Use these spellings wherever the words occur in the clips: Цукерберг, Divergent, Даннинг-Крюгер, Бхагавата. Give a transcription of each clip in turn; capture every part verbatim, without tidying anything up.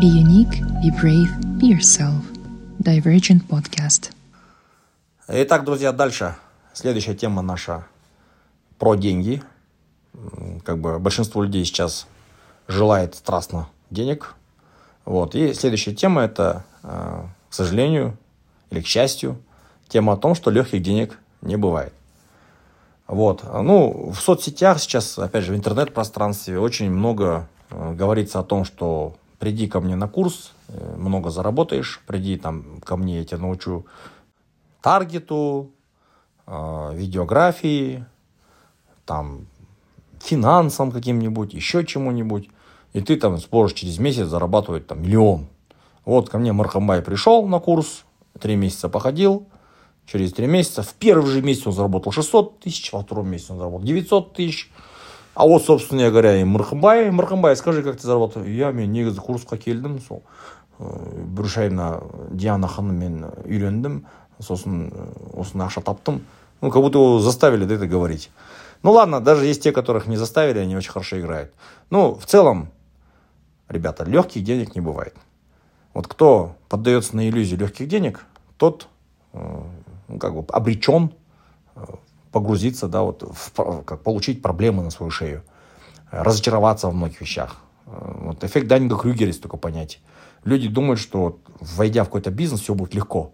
Be unique, be brave, be yourself. Divergent podcast. Итак, друзья, дальше. Следующая тема наша про деньги. Как бы большинство людей сейчас желает страстно денег. Вот. И следующая тема – это, к сожалению или к счастью, тема о том, что легких денег не бывает. Вот. Ну, в соцсетях сейчас, опять же, в интернет-пространстве очень много говорится о том, что приди ко мне на курс, много заработаешь, приди там ко мне, я тебя научу таргету, видеографии, там, финансам каким-нибудь, еще чему-нибудь. И ты там сможешь через месяц зарабатывать там, миллион. Вот ко мне Мархамбай пришел на курс, три месяца походил, через три месяца, в первый же месяц он заработал шестьсот тысяч, во втором месяце он заработал девятьсот тысяч. А вот, собственно говоря, и Мархамбай, Мархамбай, скажи, как ты заработал? Я мне курс кекелдим, сол. Брюшайна Диана Ханмен Юлендем, собственно, наша таптым. Ну, как будто его заставили это говорить. Ну, ладно, даже есть те, которых не заставили, они очень хорошо играют. Ну, в целом, ребята, легких денег не бывает. Вот кто поддается на иллюзию легких денег, тот ну, как бы обречен погрузиться, да, вот в, как получить проблемы на свою шею, разочароваться во многих вещах. Вот эффект Даннинга-Крюгера есть только понять. Люди думают, что войдя в какой-то бизнес, все будет легко.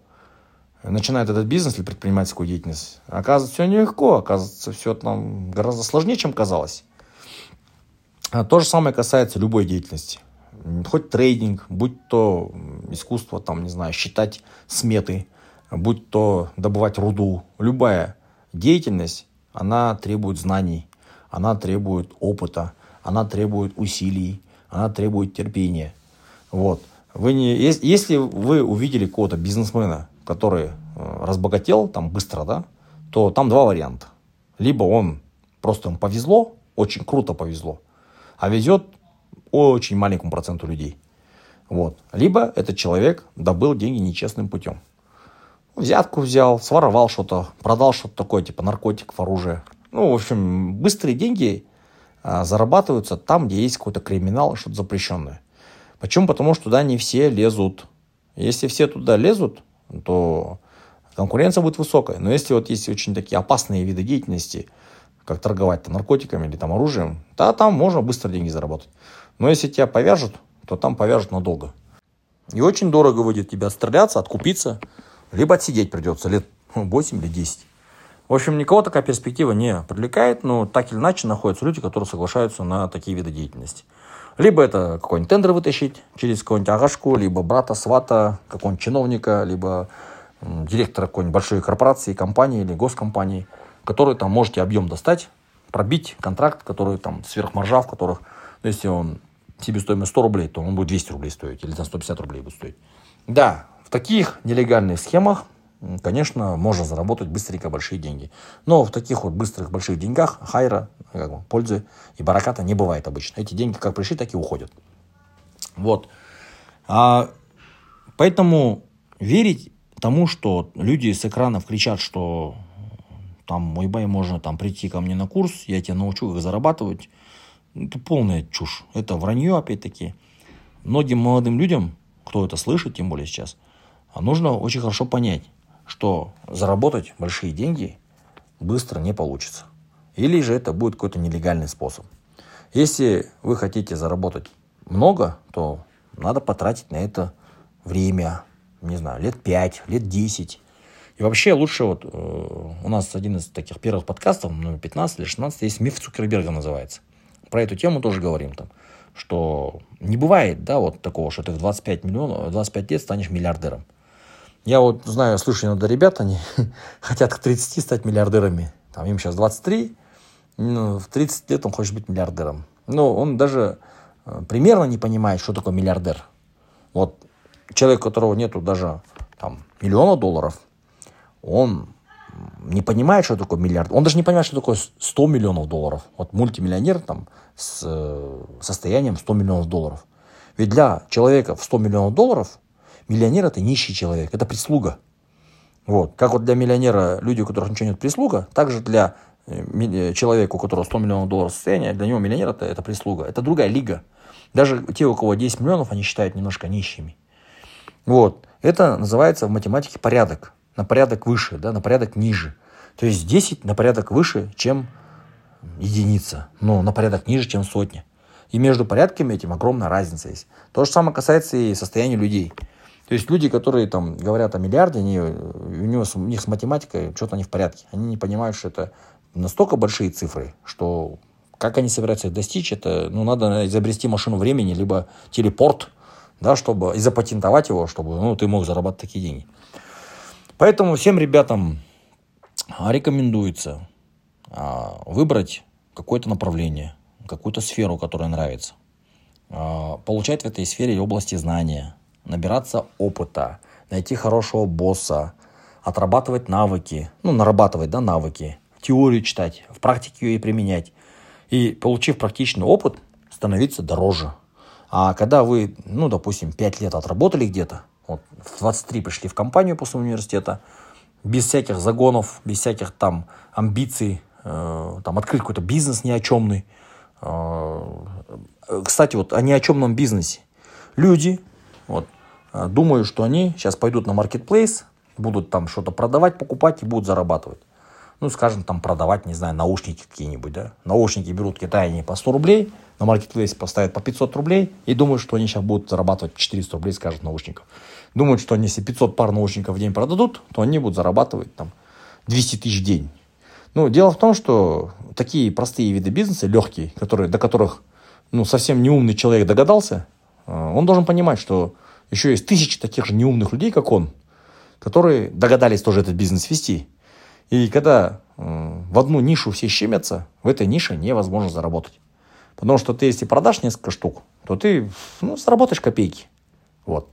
Начинает этот бизнес или предпринимательскую деятельность. Оказывается, все нелегко, оказывается, все там гораздо сложнее, чем казалось. То же самое касается любой деятельности. Хоть трейдинг, будь то искусство, там, не знаю, считать сметы, будь то добывать руду, любая деятельность, она требует знаний, она требует опыта, она требует усилий, она требует терпения. Вот. Вы не, если вы увидели какого-то бизнесмена, который разбогател там быстро, да, то там два варианта. Либо он просто ему повезло, очень круто повезло, а везет очень маленькому проценту людей. Вот. Либо этот человек добыл деньги нечестным путем. Взятку взял, своровал что-то, продал что-то такое, типа наркотиков, оружие. Ну, в общем, быстрые деньги а, зарабатываются там, где есть какой-то криминал, что-то запрещенное. Почему? Потому что туда не все лезут. Если все туда лезут, то конкуренция будет высокая. Но если вот есть очень такие опасные виды деятельности, как торговать там, наркотиками или там, оружием, то там можно быстро деньги заработать. Но если тебя повяжут, то там повяжут надолго. И очень дорого будет тебя отстреляться, откупиться, либо отсидеть придется лет восемь или десять. В общем, никого такая перспектива не привлекает, но так или иначе находятся люди, которые соглашаются на такие виды деятельности. Либо это какой-нибудь тендер вытащить через какую-нибудь агашку, либо брата, свата, какого-нибудь чиновника, либо директора какой-нибудь большой корпорации, компании или госкомпании, который там можете объем достать, пробить контракт, который там сверхмаржа, в которых, ну, если он себестоимость сто рублей, то он будет двести рублей стоить или сто пятьдесят рублей будет стоить. Да, в таких нелегальных схемах, конечно, можно заработать быстренько большие деньги. Но в таких вот быстрых больших деньгах хайра, как бы, пользы и бараката не бывает обычно. Эти деньги как пришли, так и уходят. Вот. А, поэтому верить тому, что люди с экранов кричат, что там, мой бай, можно там, прийти ко мне на курс, я тебя научу их зарабатывать, это полная чушь. Это вранье, опять-таки. Многим молодым людям, кто это слышит, тем более сейчас, а нужно очень хорошо понять, что заработать большие деньги быстро не получится. Или же это будет какой-то нелегальный способ. Если вы хотите заработать много, то надо потратить на это время, не знаю, лет пять, лет десять. И вообще лучше, вот э, у нас один из таких первых подкастов, номер пятнадцать или шестнадцать, есть миф Цукерберга называется. Про эту тему тоже говорим там, что не бывает, да, вот такого, что ты в двадцать пять миллионов, двадцать пять лет станешь миллиардером. Я вот знаю, слышу иногда ребят, они хотят к тридцати стать миллиардерами. Там им сейчас двадцать три, ну, в тридцать лет он хочет быть миллиардером. Но он даже примерно не понимает, что такое миллиардер. Вот человек, у которого нету даже там, миллиона долларов, он не понимает, что такое миллиард. Он даже не понимает, что такое сто миллионов долларов. Вот мультимиллионер там, с э, состоянием сто миллионов долларов. Ведь для человека в сто миллионов долларов миллионер – это нищий человек, это прислуга. Вот. Как вот для миллионера люди, у которых ничего нет, прислуга, также для человеку, у которого сто миллионов долларов состояние, для него миллионер это, это прислуга. Это другая лига. Даже те, у кого десять миллионов, они считают немножко нищими. Вот. Это называется в математике порядок. На порядок выше, да, на порядок ниже. То есть десять на порядок выше, чем единица. Но на порядок ниже, чем сотня. И между порядками этим огромная разница есть. То же самое касается и состояния людей. То есть люди, которые там, говорят о миллиарде, они, у, него, у них с математикой что-то не в порядке. Они не понимают, что это настолько большие цифры, что как они собираются их достичь, это ну, надо изобрести машину времени, либо телепорт, да, чтобы и запатентовать его, чтобы ну, ты мог зарабатывать такие деньги. Поэтому всем ребятам рекомендуется а, выбрать какое-то направление, какую-то сферу, которая нравится, а, получать в этой сфере и области знания, набираться опыта, найти хорошего босса, отрабатывать навыки, ну, нарабатывать, да, навыки, теорию читать, в практике ее и применять. И, получив практичный опыт, становиться дороже. А когда вы, ну, допустим, пять лет отработали где-то, вот, в двадцать три пришли в компанию после университета, без всяких загонов, без всяких там амбиций, э, там, открыть какой-то бизнес ни о чёмный. Э, кстати, вот о ни о чемном бизнесе. Люди... Вот. Думаю, что они сейчас пойдут на маркетплейс, будут там что-то продавать, покупать и будут зарабатывать. Ну, скажем, там продавать, не знаю, наушники какие-нибудь, да. Наушники берут в Китае они по сто рублей, на маркетплейсе поставят по пятьсот рублей и думают, что они сейчас будут зарабатывать четыреста рублей, скажут, наушников. Думают, что они, если пятьсот пар наушников в день продадут, то они будут зарабатывать там двести тысяч в день. Ну, дело в том, что такие простые виды бизнеса, легкие, которые, до которых ну, совсем неумный человек догадался, он должен понимать, что еще есть тысячи таких же неумных людей, как он, которые догадались тоже этот бизнес вести. И когда в одну нишу все щемятся, в этой нише невозможно заработать. Потому что ты, если продашь несколько штук, то ты ну, заработаешь копейки. Вот.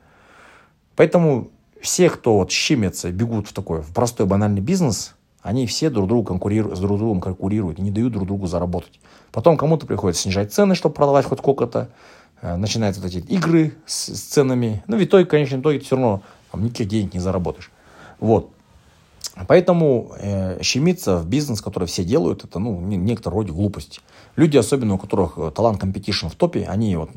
Поэтому все, кто вот щемятся, бегут в такой в простой банальный бизнес, они все друг другу конкурируют, с друг другом конкурируют и не дают друг другу заработать. Потом кому-то приходится снижать цены, чтобы продавать хоть сколько-то. Начинаются вот эти игры с, с ценами. Ну, в итоге, в конечном итоге, ты все равно там, никаких денег не заработаешь. Вот. Поэтому э, щемиться в бизнес, который все делают, это ну, некоторого рода глупость. Люди, особенно у которых талант компетишн в топе, они, вот,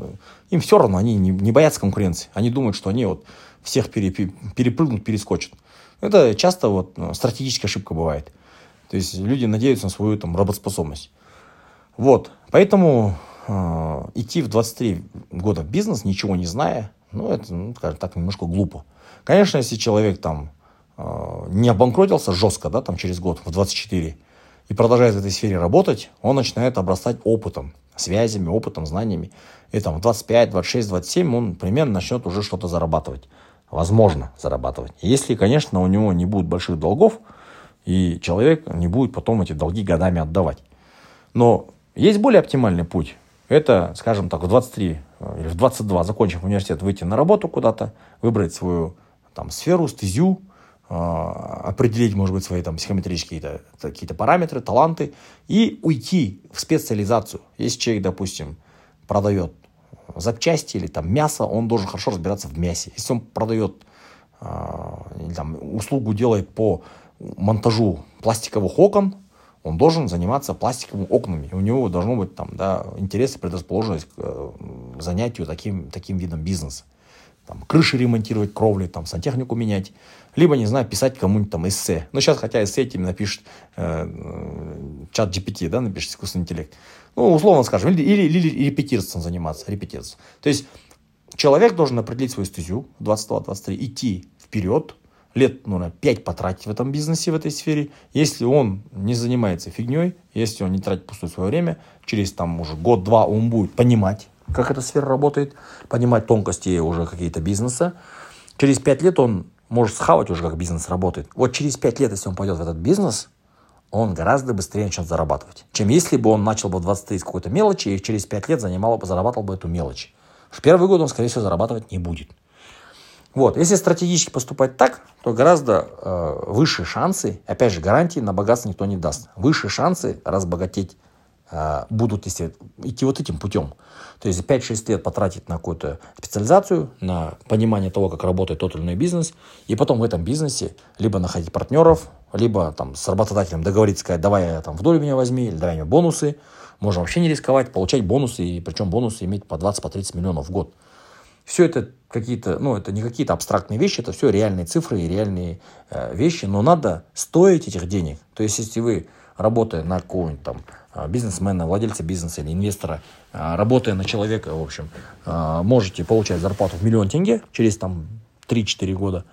им все равно, они не, не боятся конкуренции. Они думают, что они вот, всех пере, перепрыгнут, перескочат. Это часто вот, стратегическая ошибка бывает. То есть люди надеются на свою там, работоспособность. Вот. Поэтому... идти в двадцать три года в бизнес, ничего не зная, ну, это, ну, скажем так, немножко глупо. Конечно, если человек там не обанкротился жестко, да, там через год, в двадцать четыре, и продолжает в этой сфере работать, он начинает обрастать опытом, связями, опытом, знаниями. И там в двадцать пять, двадцать шесть, двадцать семь он примерно начнет уже что-то зарабатывать. Возможно, зарабатывать. Если, конечно, у него не будет больших долгов, и человек не будет потом эти долги годами отдавать. Но есть более оптимальный путь. Это, скажем так, в двадцать три или в двадцать два, закончив университет, выйти на работу куда-то, выбрать свою там, сферу, стезю, э, определить, может быть, свои там, психометрические какие-то, какие-то параметры, таланты и уйти в специализацию. Если человек, допустим, продает запчасти или там, мясо, он должен хорошо разбираться в мясе. Если он продает, э, там, услугу делает по монтажу пластиковых окон, он должен заниматься пластиковыми окнами. И у него должно быть там, да, интерес и предрасположенность к э, занятию таким, таким видом бизнеса. Там, крыши ремонтировать, кровли, там, сантехнику менять. Либо, не знаю, писать кому-нибудь там эссе. Ну, сейчас, хотя эссе тебе напишет э, чат джи пи ти, да, напишет искусственный интеллект. Ну, условно скажем, или, или, или, или репетирством заниматься. Репетирством. То есть, человек должен определить свою стезю двадцать два — двадцать три, идти вперед, лет, наверное, пять потратить в этом бизнесе, в этой сфере. Если он не занимается фигней, если он не тратит пустое свое время, через там уже год-два он будет понимать, как эта сфера работает, понимать тонкости уже какие-то бизнеса. Через пять лет он может схавать уже, как бизнес работает. Вот через пять лет, если он пойдет в этот бизнес, он гораздо быстрее начнет зарабатывать, чем если бы он начал бы в двадцать три с какой-то мелочи и через пять лет занимал, зарабатывал бы эту мелочь. В первый год он, скорее всего, зарабатывать не будет. Вот. Если стратегически поступать так, то гораздо э, выше шансы, опять же, гарантии на богатство никто не даст. Выше шансы разбогатеть будут, если идти вот этим путем, то есть пять-шесть лет потратить на какую-то специализацию, на понимание того, как работает тот или иной бизнес, и потом в этом бизнесе либо находить партнеров, либо там с работодателем договориться, сказать, давай там в долю меня возьми, или давай мне бонусы, можно вообще не рисковать, получать бонусы, и причем бонусы иметь по двадцать-тридцать миллионов в год. Все это какие-то, ну, это не какие-то абстрактные вещи, это все реальные цифры и реальные э, вещи, но надо стоить этих денег. То есть, если вы, работая на какого-нибудь там бизнесмена, владельца бизнеса или инвестора, работая на человека, в общем, можете получать зарплату в миллион тенге через там три-четыре года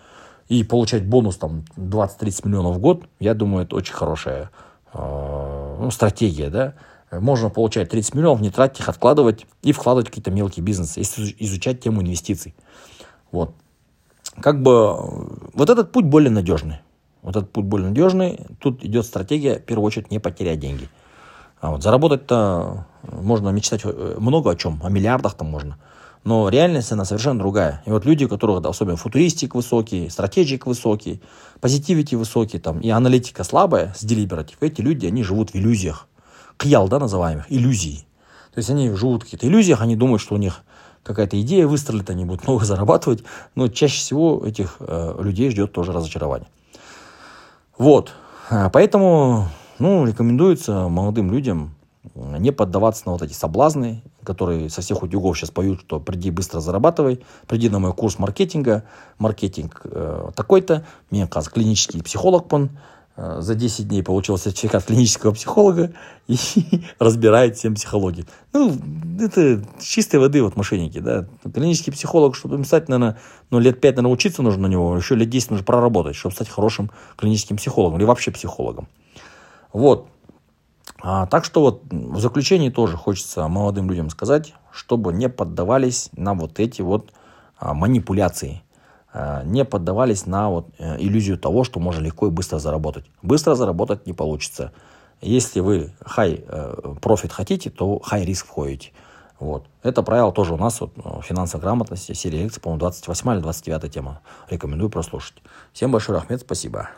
и получать бонус там двадцать-тридцать миллионов в год, я думаю, это очень хорошая ну, стратегия, да. Можно получать тридцать миллионов, не тратить их, откладывать и вкладывать в какие-то мелкие бизнесы, изучать тему инвестиций. Вот. Как бы вот этот путь более надежный. Вот этот путь более надежный. Тут идет стратегия, в первую очередь, не потерять деньги. А вот заработать-то можно мечтать много о чем, о миллиардах там можно. Но реальность, она совершенно другая. И вот люди, у которых да, особенно футуристик высокий, стратегик высокий, позитивити высокий, там, и аналитика слабая с делибератив, эти люди, они живут в иллюзиях. Кьял, да, называемых, иллюзий. То есть они живут в каких-то иллюзиях, они думают, что у них какая-то идея выстрелит, они будут много зарабатывать, но чаще всего этих э, людей ждет тоже разочарование. Вот, поэтому, ну, рекомендуется молодым людям не поддаваться на вот эти соблазны, которые со всех утюгов сейчас поют, что приди быстро зарабатывай, приди на мой курс маркетинга, маркетинг э, такой-то, меня, кажется, клинический психолог пон, за десять дней получил сертификат клинического психолога и разбирает всем психологию. Ну, это чистой воды вот мошенники, да. Клинический психолог, чтобы им стать, наверное, ну, лет пять, наверное, учиться нужно на него, еще лет десять нужно проработать, чтобы стать хорошим клиническим психологом или вообще психологом. Вот. А, так что вот в заключении тоже хочется молодым людям сказать, чтобы не поддавались на вот эти вот а, манипуляции. Не поддавались на вот иллюзию того, что можно легко и быстро заработать. Быстро заработать не получится. Если вы high profit хотите, то high риск входите. Вот. Это правило тоже у нас, вот, финансовая грамотность, серия лекций, по-моему, двадцать восьмая или двадцать девятая тема. Рекомендую прослушать. Всем большой рахмет, спасибо.